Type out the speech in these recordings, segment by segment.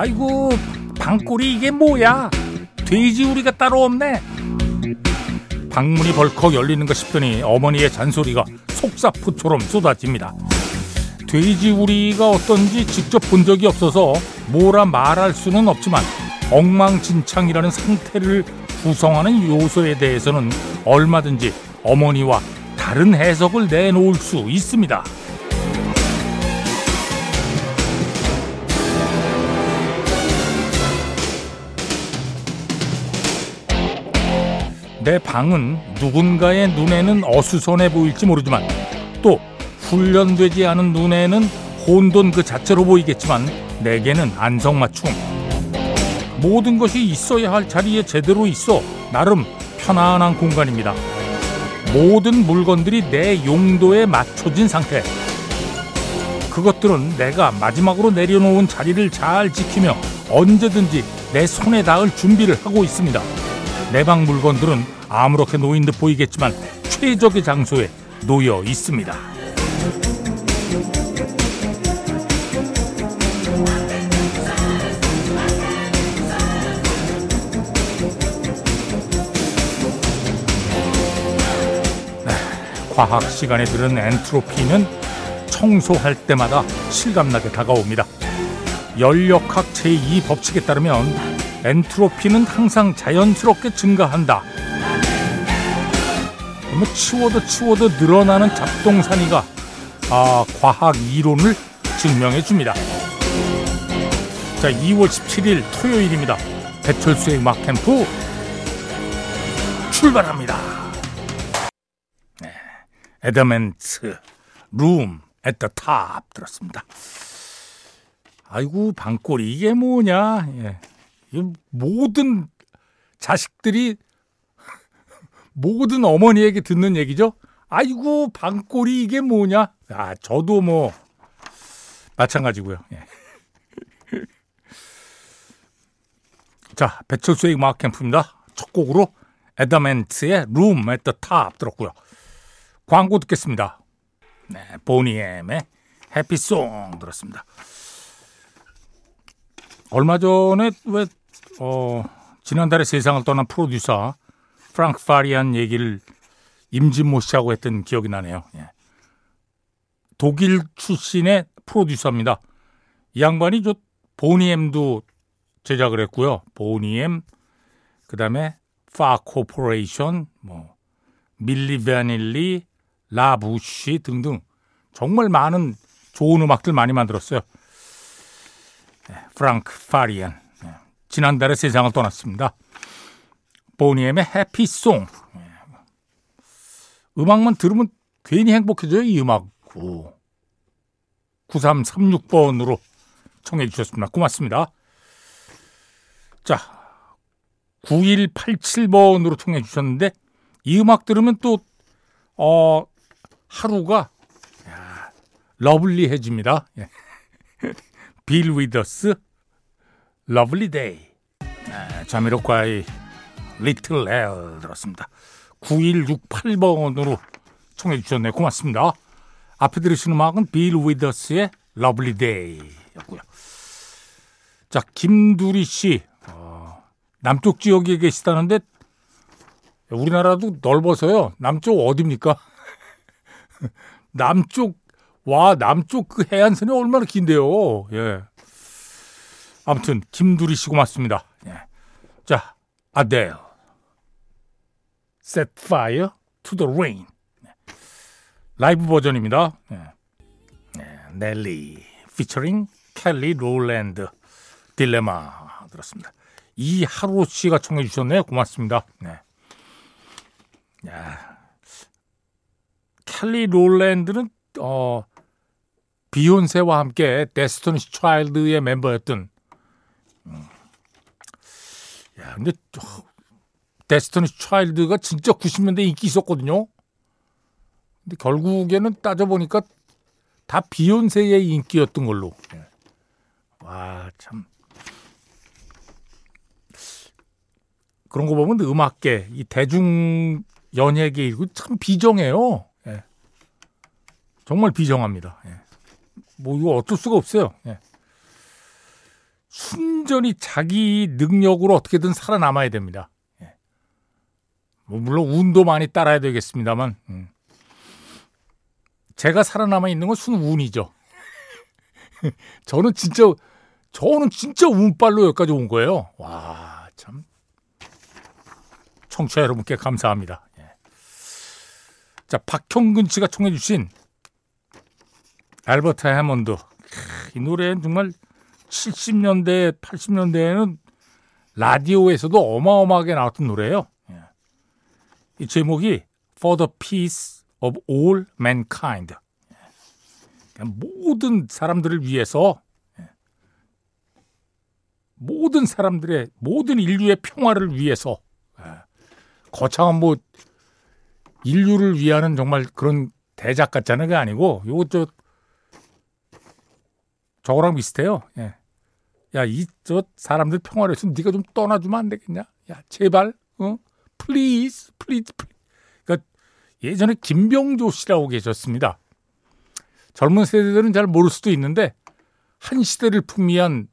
아이고 방골이 이게 뭐야? 돼지우리가 따로 없네. 방문이 벌컥 열리는 것 싶더니 어머니의 잔소리가 속사포처럼 쏟아집니다. 돼지우리가 어떤지 직접 본 적이 없어서 뭐라 말할 수는 없지만 엉망진창이라는 상태를 구성하는 요소에 대해서는 얼마든지 어머니와 다른 해석을 내놓을 수 있습니다. 내 방은 누군가의 눈에는 어수선해 보일지 모르지만 또 훈련되지 않은 눈에는 혼돈 그 자체로 보이겠지만 내게는 안성맞춤. 모든 것이 있어야 할 자리에 제대로 있어 나름 편안한 공간입니다. 모든 물건들이 내 용도에 맞춰진 상태. 그것들은 내가 마지막으로 내려놓은 자리를 잘 지키며 언제든지 내 손에 닿을 준비를 하고 있습니다. 내 방 물건들은 아무렇게 놓인 듯 보이겠지만 최적의 장소에 놓여 있습니다. 과학 시간에 들은 엔트로피는 청소할 때마다 실감나게 다가옵니다. 열역학 제2 법칙에 따르면 엔트로피는 항상 자연스럽게 증가한다. 치워도 늘어나는 잡동사니가 과학 이론을 증명해 줍니다. 자, 2월 17일 토요일입니다. 배철수의 음악 캠프 출발합니다. 네, 에더멘트 룸 앳 더 탑 들었습니다. 아이고 방꼬리 이게 뭐냐? 예. 모든 자식들이 모든 어머니에게 듣는 얘기죠. 아이고 방골이 이게 뭐냐. 아 저도 뭐 마찬가지고요. 예. 자, 배철수의 음악 캠프입니다. 첫 곡으로 에더멘트의 룸 앳 더 탑 들었고요. 광고 듣겠습니다. 네, 보니 M의 해피송 들었습니다. 얼마 전에 지난달에 세상을 떠난 프로듀서 프랑크 파리안 얘기를 임진모 씨하고 했던 기억이 나네요. 예. 독일 출신의 프로듀서입니다. 이 양반이 보니 M도 제작을 했고요. 보니 M, 그 다음에 파 코퍼레이션, 밀리 바닐리, 라부쉬 등등 정말 많은 좋은 음악들 많이 만들었어요. 프랑크 파리안 지난달에 세상을 떠났습니다. 보니 M의 해피송. 음악만 들으면 괜히 행복해져요. 이 음악 9336번으로 청해 주셨습니다. 고맙습니다. 자, 9187번으로 청해 주셨는데 이 음악 들으면 또 하루가 러블리해집니다. 예. 빌 위더스 러블리 데이. 자미로콰이 리틀 엘 들었습니다. 9168번으로 청해 주셨네요. 고맙습니다. 앞에 들으신 음악은 빌 위더스의 러블리 데이였고요. 자, 김두리 씨. 남쪽 지역에 계시다는데 우리나라도 넓어서요. 남쪽 어디입니까? 남쪽 그 해안선이 얼마나 긴데요. 예. 아무튼 김두리 씨 고맙습니다. 예. 자, Adele, Set Fire to the Rain. 예. 라이브 버전입니다. 예. 예. 넬리 피처링 켈리 롤랜드 딜레마 들었습니다. 이하로 씨가 청해 주셨네요. 고맙습니다. 예. 야. 켈리 롤랜드는 비욘세와 함께 데스티니스 차일드의 멤버였던. 야, 근데 데스티니스 차일드가 진짜 90년대 인기 있었거든요. 근데 결국에는 따져보니까 다 비욘세의 인기였던 걸로. 와, 참. 그런 거 보면 음악계, 이 대중 연예계 이거 참 비정해요. 예. 정말 비정합니다. 예. 이거 어쩔 수가 없어요. 예. 순전히 자기 능력으로 어떻게든 살아남아야 됩니다. 예. 뭐 물론 운도 많이 따라야 되겠습니다만 제가 살아남아 있는 건 순운이죠. 저는 진짜 운빨로 여기까지 온 거예요. 와, 참. 청취자 여러분께 감사합니다. 예. 자, 박형근 씨가 청해 주신 알버트 해먼드. 이 노래는 정말 70년대, 80년대에는 라디오에서도 어마어마하게 나왔던 노래예요. 예. 이 제목이 For the Peace of All Mankind. 모든 사람들을 위해서 모든 사람들의 모든 인류의 평화를 위해서 거창한 뭐 인류를 위하는 정말 그런 대작 같잖아요. 그게 아니고 요거 저거랑 비슷해요. 예. 야, 이 저 사람들 평화를 위해서 네가 좀 떠나주면 안 되겠냐? 야, 제발, please, please, please. 그러니까 예전에 김병조 씨라고 계셨습니다. 젊은 세대들은 잘 모를 수도 있는데 한 시대를 풍미한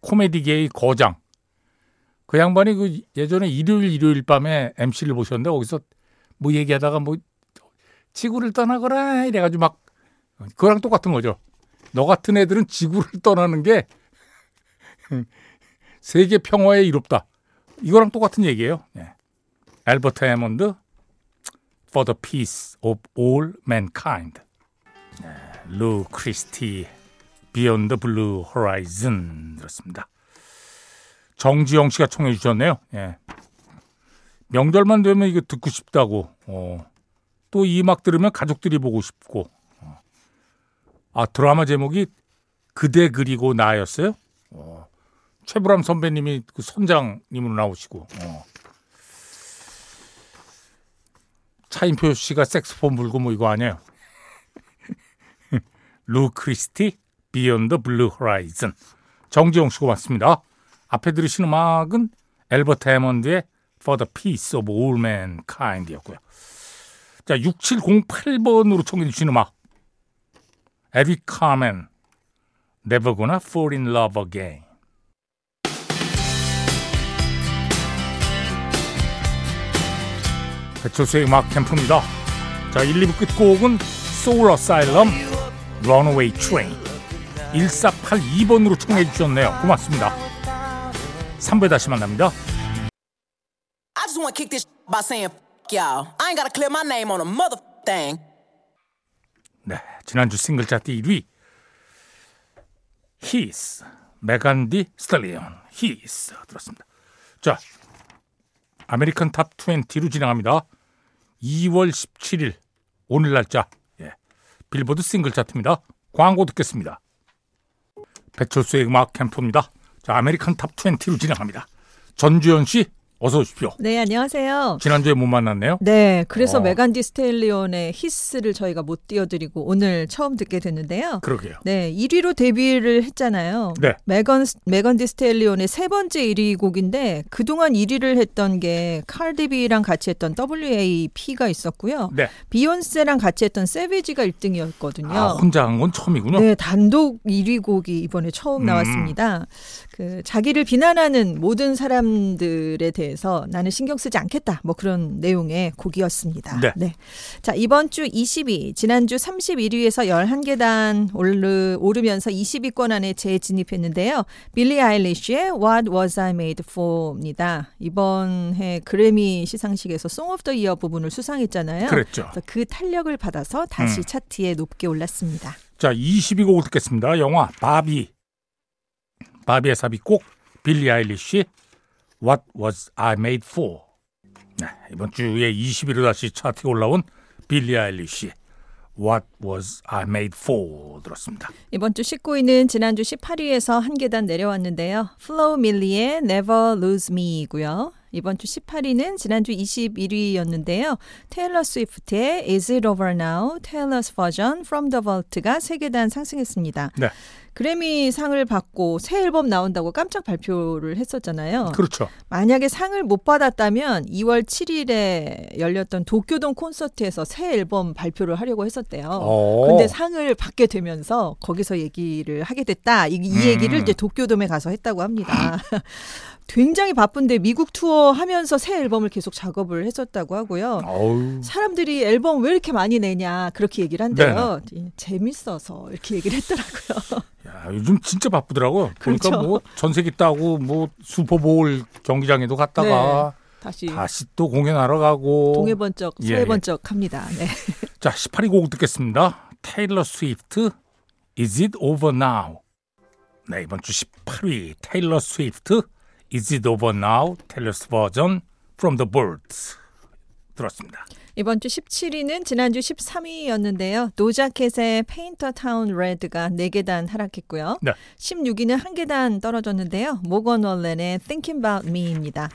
코미디계의 거장. 그 양반이 그 예전에 일요일 밤에 MC를 보셨는데 거기서 뭐 얘기하다가 뭐 지구를 떠나거라 이래가지고 막 그거랑 똑같은 거죠. 너 같은 애들은 지구를 떠나는 게 세계 평화에 이롭다. 이거랑 똑같은 얘기예요. 네. 알버트 해먼드 For the Peace of All Mankind. Lou Christie, Beyond the Blue Horizon 들었습니다. 정지영 씨가 청해 주셨네요. 예. 명절만 되면 이거 듣고 싶다고. 또 이 음악 들으면 가족들이 보고 싶고. 아, 드라마 제목이 그대 그리고 나였어요. 최불암 선배님이 그 선장님으로 나오시고. 차인표 씨가 색소폰 불고 뭐 이거 아니에요. 루 크리스티, Beyond the Blue Horizon. 정지영 씨 고맙습니다. 앞에 들으신 음악은 엘버트 해먼드의 For the Peace of All Mankind였고요. 자, 6708번으로 청해 주신 음악. 에릭 카멘, Never Gonna Fall in Love Again. 배철수의 음악 캠프입니다. 자, 1, 2부 끝곡은 Soul Asylum. Runaway Train. 1482번으로 청해 주셨네요. 고맙습니다. 3부에 다시 만납니다. I just want to kick this by saying y'all. I ain't got to clear my name on a mother thing. 네, 지난주 싱글 차트 1위. His. Megan Thee Stallion. His 들었습니다. 자, 아메리칸 탑 20로 진행합니다. 2월 17일 오늘 날짜. 빌보드 싱글 차트입니다. 광고 듣겠습니다. 배철수의 음악 캠프입니다. 자, 아메리칸 탑 20로 진행합니다. 전주현 씨, 어서 오십시오. 네, 안녕하세요. 지난주에 못 만났네요. 네, 그래서 메간 디 스텔리온의 히스를 저희가 못 띄워드리고 오늘 처음 듣게 됐는데요. 그러게요. 네, 1위로 데뷔를 했잖아요. 네. 메간 디 스텔리온의 세 번째 1위 곡인데 그동안 1위를 했던 게 칼디비랑 같이 했던 WAP가 있었고요. 네. 비욘세랑 같이 했던 세비지가 1등이었거든요. 아, 혼자 한 건 처음이군요. 네, 단독 1위 곡이 이번에 처음 나왔습니다. 그 자기를 비난하는 모든 사람들에 대해 그래서 나는 신경 쓰지 않겠다. 뭐 그런 내용의 곡이었습니다. 네. 네. 자, 이번 주 20위, 지난주 31위에서 11계단 오르면서 20위권 안에 재진입했는데요. 빌리 아일리시의 What Was I Made For입니다. 이번 해 그래미 시상식에서 Song of the Year 부분을 수상했잖아요. 그랬죠. 그 탄력을 받아서 다시 차트에 높게 올랐습니다. 자, 20위 곡을 듣겠습니다. 영화 바비. 바비의 삽입곡 빌리 아일리시 What Was I Made For? 네, 이번 주에 20위로 다시 차트에 올라온 빌리 아일리시 What Was I Made For? 들었습니다. 이번 주 19위는 지난주 18위에서 한 계단 내려왔는데요. 플로우 밀리의 Never Lose Me이고요. 이번 주 18위는 지난주 21위였는데요. 테일러 스위프트의 Is It Over Now? Taylor's Version From the Vault가 3계단 상승했습니다. 네. 그래미 상을 받고 새 앨범 나온다고 깜짝 발표를 했었잖아요. 그렇죠. 만약에 상을 못 받았다면 2월 7일에 열렸던 도쿄돔 콘서트에서 새 앨범 발표를 하려고 했었대요. 그런데 상을 받게 되면서 거기서 얘기를 하게 됐다. 이 얘기를 이제 도쿄돔에 가서 했다고 합니다. 굉장히 바쁜데 미국 투어 하면서 새 앨범을 계속 작업을 했었다고 하고요. 어우. 사람들이 앨범 왜 이렇게 많이 내냐 그렇게 얘기를 한대요. 네네. 재밌어서 이렇게 얘기를 했더라고요. 야, 요즘 진짜 바쁘더라고요. 그렇죠. 그러니까 뭐 전세기 따고 뭐 슈퍼볼 경기장에도 갔다가 네. 다시 또 공연하러 가고 동해번쩍 서해번쩍 예. 합니다. 네. 자, 18위 곡 듣겠습니다. 테일러 스위프트 Is It Over Now. 네, 이번 주 18위 테일러 스위프트 Is It Over Now? Taylor Swift 버전 From the Birds 들었습니다. 이번 주 17위는 지난주 13위였는데요. 노자켓의 페인터타운 레드가 4계단 하락했고요. 네. 16위는 1계단 떨어졌는데요. 모건 월렌의 Thinking About Me입니다.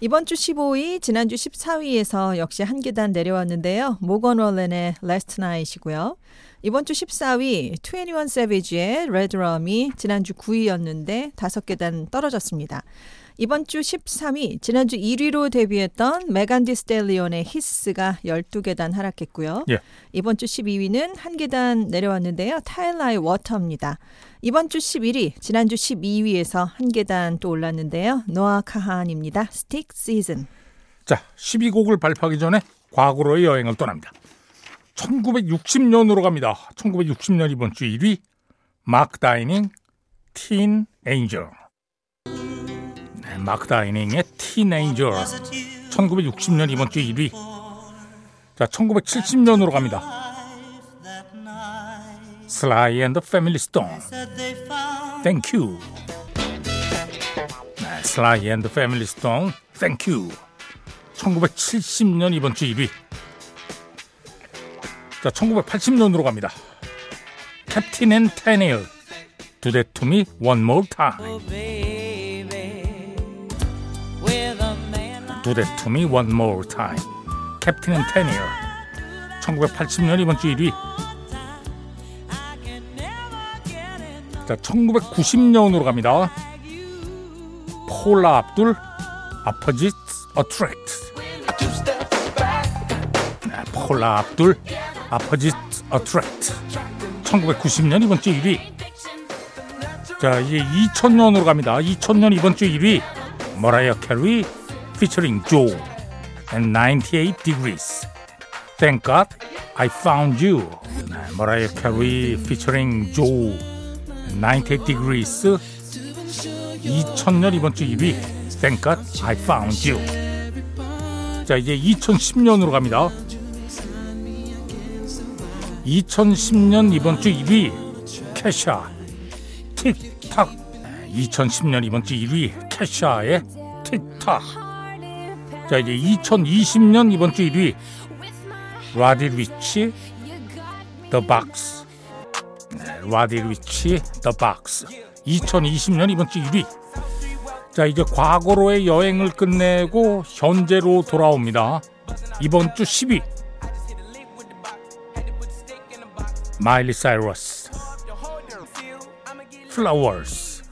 이번 주 15위, 지난주 14위에서 역시 1계단 내려왔는데요. 모건 월렌의 Last Night이고요. 이번 주 14위, 21 Savage의 Red Rum이 지난주 9위였는데 5계단 떨어졌습니다. 이번 주 13위, 지난주 1위로 데뷔했던 메간 디 스텔리온의 히스가 12계단 하락했고요. 예. 이번 주 12위는 1계단 내려왔는데요. 타일러의 워터입니다. 이번 주 11위, 지난주 12위에서 1계단 또 올랐는데요. 노아 카한입니다. Stick Season. 자, 12곡을 발표하기 전에 과거로의 여행을 떠납니다. 1960년으로 갑니다. 1960년 이번 주 1위, 마크 다이닝, 틴 엔젤. 마크 다이닝의 티네이저 1960년 이번 주 1위. 자, 1970년으로 갑니다. Sly and the Family Stone Thank you. Sly and the Family Stone Thank you. 1970년 이번 주 1위. 자, 1980년으로 갑니다. Captain and Tennille Do That To Me One More Time. Do That To Me One More Time. 캡틴 앤 테니얼 1980년 이번 주 1위. 자, 1990년으로 갑니다. 폴라 압둘 Opposites Attract. 폴라 압둘 Opposites Attract 1990년 이번 주 1위. 자, 이제 2000년으로 갑니다. 2000년 이번 주 1위 머라이어 캐리 featuring Joe and 98 Degrees. Thank God I Found You. Mariah Carey featuring Joe and 98 Degrees. 2000년 이번 주 1위 Thank God I Found You. 자, 이제 2010년으로 갑니다. 2010년 이번 주 1위 Kesha 틱탁. 2010년 이번 주 1위 Kesha의 틱탁. 자, 이제 2020년 이번 주 1위 라디리치 The Box. 라디리치 The Box 2020년 이번 주 1위. 자, 이제 과거로의 여행을 끝내고 현재로 돌아옵니다. 이번 주 10위 마일리 사이러스 Flowers.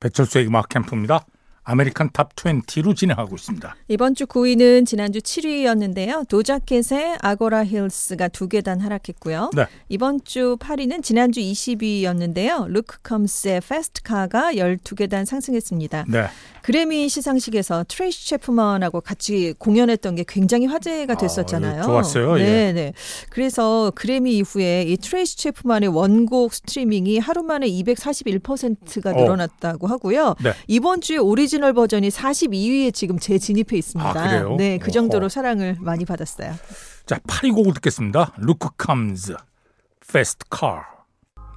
배철수의 음악 캠프입니다. 아메리칸 탑 20로 진행하고 있습니다. 이번 주 9위는 지난주 7위였는데요. 도자켓의 아고라 힐스가 2계단 하락했고요. 네. 이번 주 8위는 지난주 20위였는데요. 루크 컴스의 Fast Car가 12계단 상승했습니다. 네. 그래미 시상식에서 트레이시 채프먼하고 같이 공연했던 게 굉장히 화제가 됐었잖아요. 좋았어요. 네, 예. 네. 그래서 그래미 이후에 이 트레이시 채프먼의 원곡 스트리밍이 하루 만에 241%가 늘어났다고 하고요. 네. 이번 주에 오리지널 버전이 42위에 지금 재진입해 있습니다. 아, 그래요? 네, 그 정도로 사랑을 많이 받았어요. 자, 8위 곡을 듣겠습니다. Luke Combs, Fast Car.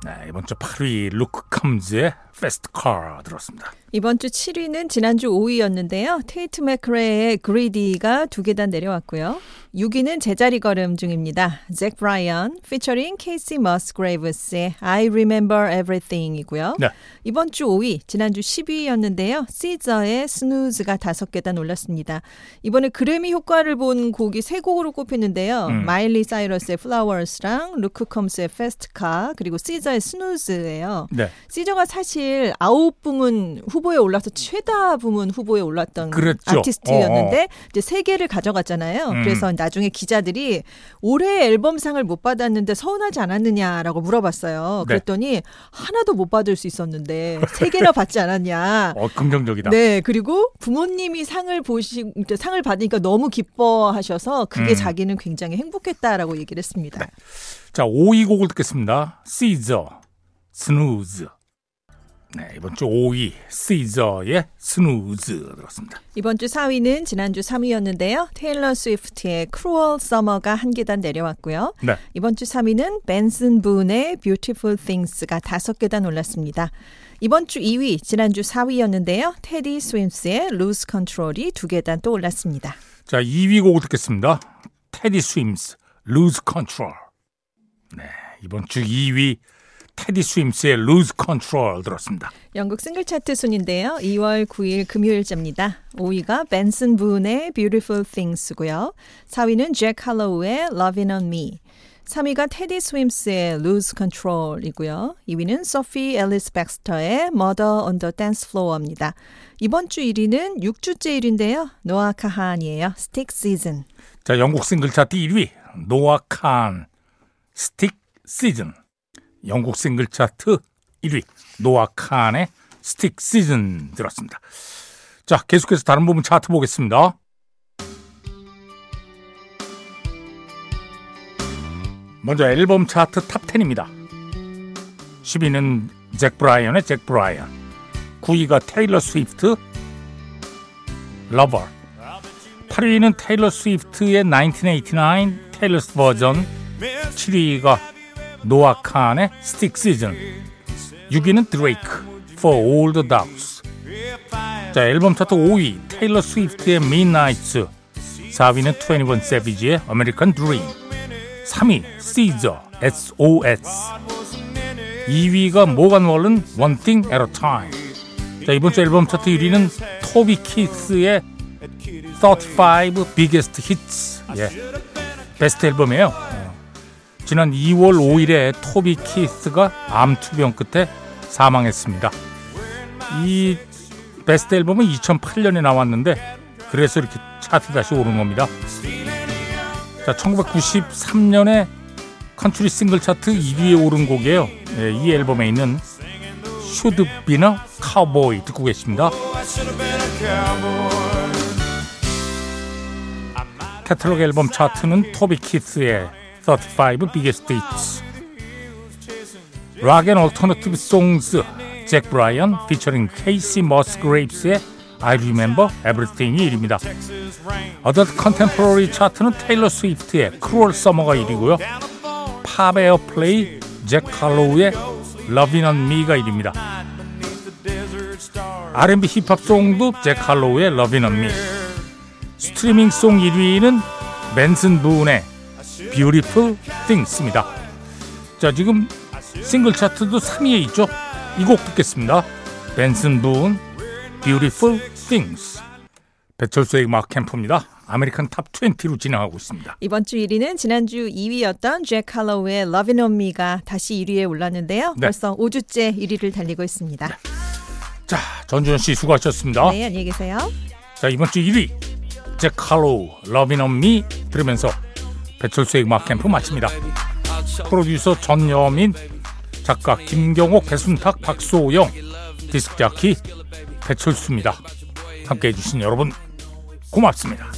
네, 이번 주 8위 Luke Combs의 Fast Car 들었습니다. 이번 주 7위는 지난주 5위였는데요. 테이트 맥크레의 그리디가 두 계단 내려왔고요. 6위는 제자리 걸음 중입니다. 잭 브라이언 피처링 케이시 머스그레이브스의 I Remember Everything이고요. 네. 이번 주 5위, 지난주 10위였는데요. 시저의 스누즈가 5계단 올랐습니다. 이번에 그래미 효과를 본 곡이 3곡으로 꼽히는데요. 마일리 사이러스의 Flowers랑 루크 컴스의 Fast Car 그리고 시저의 스누즈예요. 네. 시저가 사실 9부문 후보에 올라서 최다 부문 후보에 올랐던 그랬죠. 아티스트였는데 이제 3개를 가져갔잖아요. 그래서 나중에 기자들이 올해 앨범상을 못 받았는데 서운하지 않았느냐라고 물어봤어요. 그랬더니 네. 하나도 못 받을 수 있었는데 3개나 받지 않았냐. 긍정적이다. 네. 그리고 부모님이 상을 받으니까 너무 기뻐하셔서 그게 자기는 굉장히 행복했다라고 얘기를 했습니다. 네. 자, 5위 곡을 듣겠습니다. 시저, 스누즈. 네, 이번 주 5위 시저의 스누즈 들었습니다. 이번 주 4위는 지난주 3위였는데요. 테일러 스위프트의 크루얼 서머가 1계단 내려왔고요. 네. 이번 주 3위는 벤슨 분의 뷰티풀 띵스가 5계단 올랐습니다. 이번 주 2위, 지난주 4위였는데요. 테디 스윈스의 루즈 컨트롤이 2계단 또 올랐습니다. 자, 2위 곡을 듣겠습니다. 테디 스윈스, 루즈 컨트롤. 네, 이번 주 2위 테디 스윰스의 Lose Control 들었습니다. 영국 싱글 차트 순인데요. 2월 9일 금요일자입니다. 5위가 벤슨 분의 Beautiful Things고요. 4위는 잭 할로우의 Lovin' on Me. 3위가 테디 스윰스의 Lose Control이고요. 2위는 소피 앨리스 백스터의 Murder on the Dance Floor입니다. 이번 주 1위는 6주째 1위인데요. 노아 카한이에요. Stick Season. 자, 영국 싱글 차트 1위 노아 카한 Stick Season. 영국 싱글 차트 1위 노아 칸의 스틱 시즌 들었습니다. 자, 계속해서 다른 부분 차트 보겠습니다. 1 앨범 차트 탑 10입니다. 10위는 잭 브라이언의 잭 브라이언, 9위가 테일러 스위프트 러버, 8위는 테일러 스위프트의 1989 테일러스 버전, 7위가 노아 칸의 스틱 시즌, 6위는 드레이크 For All The Doubts. 자, 앨범 차트 5위 테일러 스위프트의 Midnights, 4위는 21 Savage의 American Dream, 3위 시저 SOS, 2위가 모건 월런 One Thing At A Time. 자, 이번 주 앨범 차트 1위는 토비 키스의 35 Biggest Hits. 예, 베스트 앨범이에요. 지난 2월 5일에 토비 키스가 암투병 끝에 사망했습니다. 이 베스트 앨범은 2008년에 나왔는데 그래서 이렇게 차트 다시 오른 겁니다. 자, 1993년에 컨트리 싱글 차트 1위에 오른 곡이에요. 예, 이 앨범에 있는 Should Been A Cowboy 듣고 계십니다. 캐탈로그 앨범 차트는 토비 키스의 35 Biggest Hits, Rock and Alternative Songs 잭 브라이언 피처링 케이시 머스그레이브스의 I Remember Everything이 1위입니다. Adult Contemporary 차트는 테일러 스위프트의 Cruel Summer가 1위고요. 팝 에어플레이 잭 할로우의 Lovin' On Me가 1위입니다. R&B 힙합송도 잭 할로우의 Lovin' On Me. 스트리밍송 1위는 벤슨 분의 Beautiful Things입니다. 자, 지금 싱글 차트도 3위에 있죠. 이 곡 듣겠습니다. 벤슨 분 Beautiful Things. 배철수의 음악 캠프입니다. 아메리칸 탑 20로 진행하고 있습니다. 이번 주 1위는 지난주 2위였던 잭 할로우의 Lovin' On Me가 다시 1위에 올랐는데요. 네. 벌써 5주째 1위를 달리고 있습니다. 네. 자, 전주현 씨 수고하셨습니다. 네, 안녕히 계세요. 자, 이번 주 1위 잭 할로우 Lovin' On Me 들으면서 배철수의 음악 캠프 마칩니다. 프로듀서 전여민, 작가 김경옥, 배순탁, 박소영, 디스크자키 배철수입니다. 함께해 주신 여러분 고맙습니다.